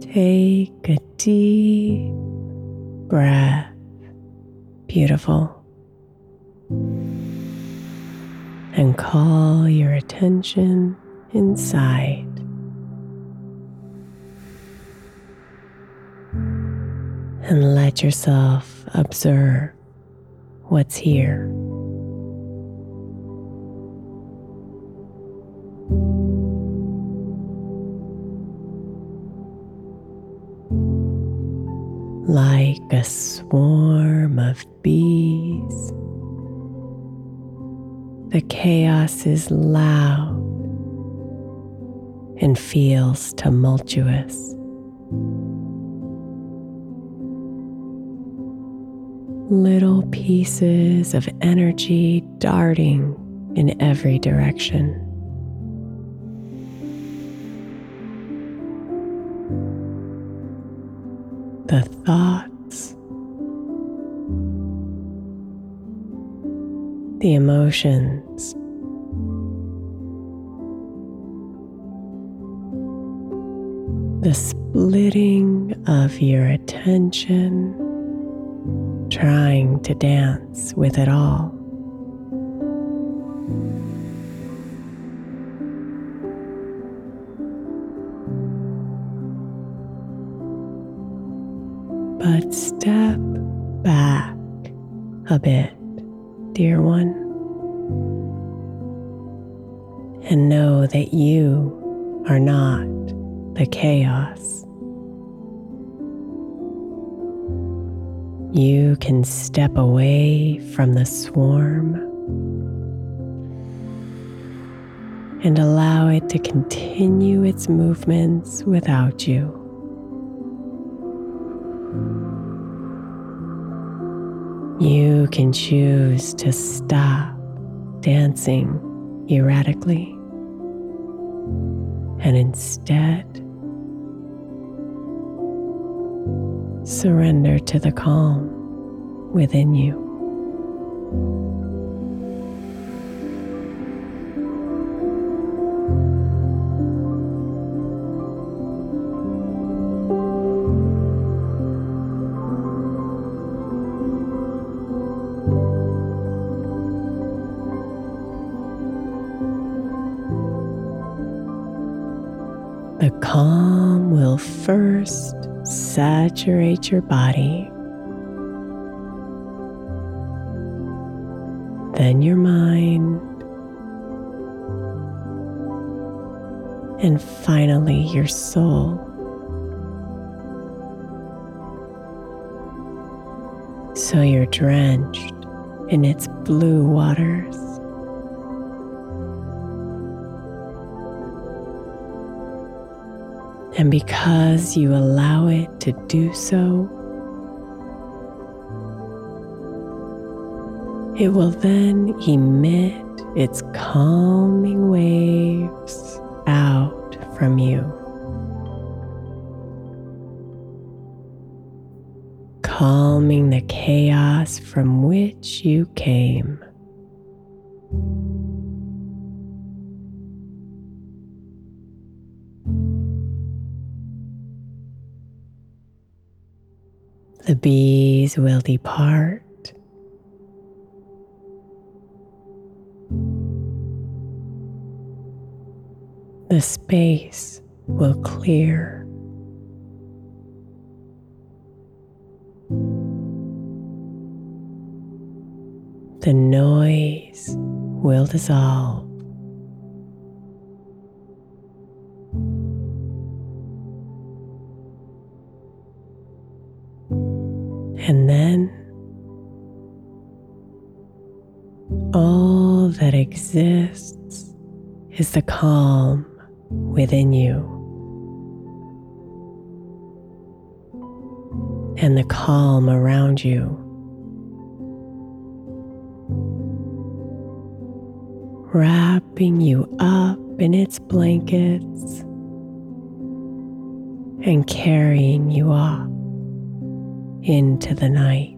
Take a deep breath. Beautiful. And call your attention inside. And let yourself observe what's here. Like a swarm of bees, the chaos is loud and feels tumultuous. Little pieces of energy darting in every direction. The thoughts, the emotions, the splitting of your attention, trying to dance with it all. But step back a bit, dear one, and know that you are not the chaos. You can step away from the swarm and allow it to continue its movements without you. You can choose to stop dancing erratically and instead surrender to the calm within you. The calm will first saturate your body, then your mind, and finally your soul. So you're drenched in its blue waters. And because you allow it to do so, it will then emit its calming waves out from you, calming the chaos from which you came. The bees will depart, the space will clear, the noise will dissolve, and then all that exists is the calm within you. And the calm around you. Wrapping you up in its blankets and carrying you off into the night.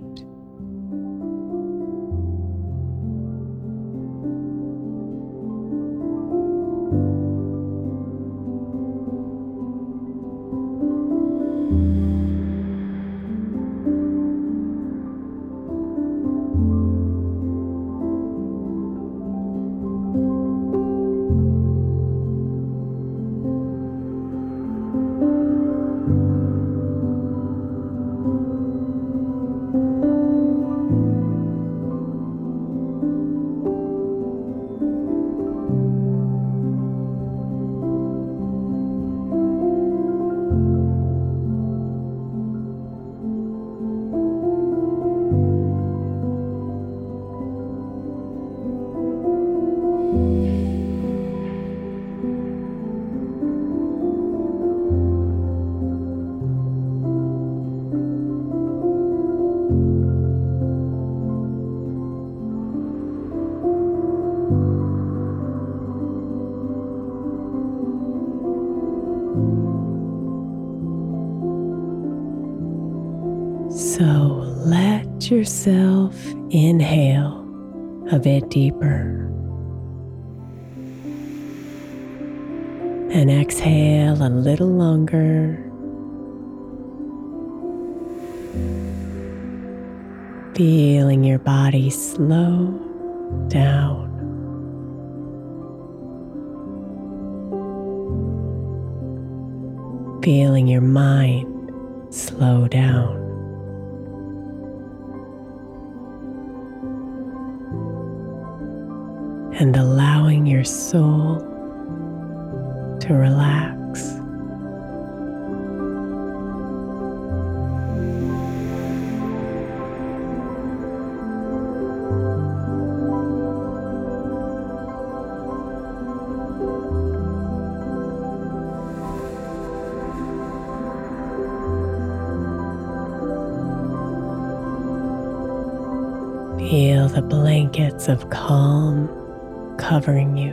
So let yourself inhale a bit deeper and exhale a little longer, feeling your body slow down. Feeling your mind slow down. And allowing your soul to relax. Feel the blankets of calm covering you.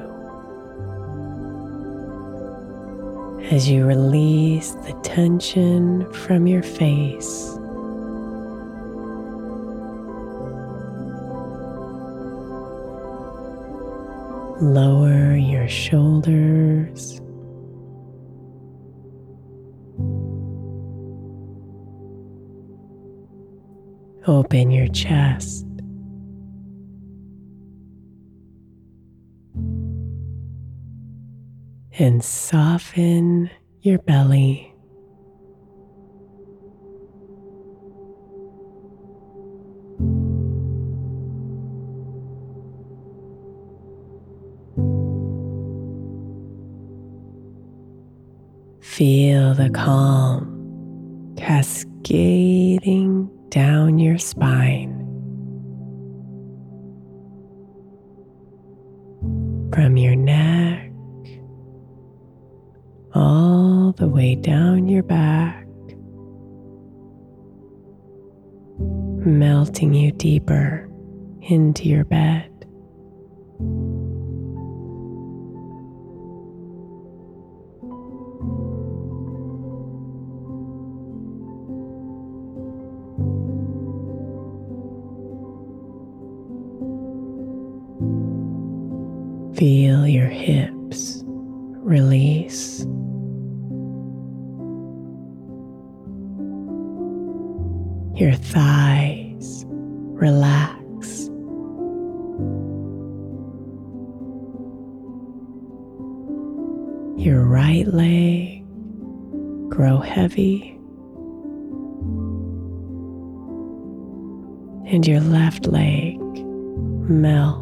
As you release the tension from your face, lower your shoulders, open your chest, and soften your belly. Feel the calm cascading down your spine from your neck all the way down your back, melting you deeper into your bed. Feel your hips release. Your thighs relax. Your right leg grow heavy. And your left leg melt.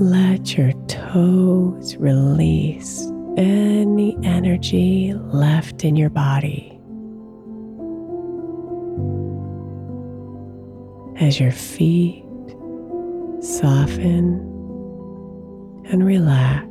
Let your toes release any energy left in your body as your feet soften and relax.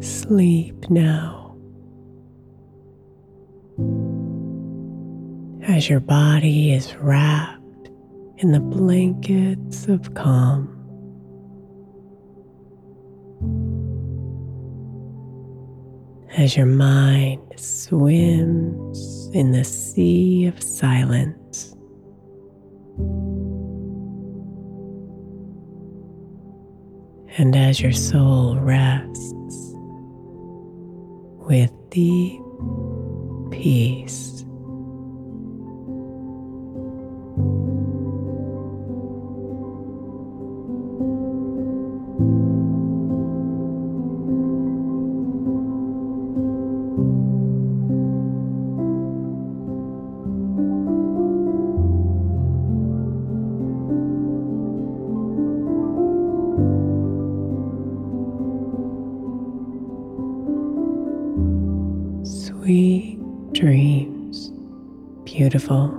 Sleep now as your body is wrapped in the blankets of calm. as your mind swims in the sea of silence. And as your soul rests with deep peace. Sweet dreams, beautiful.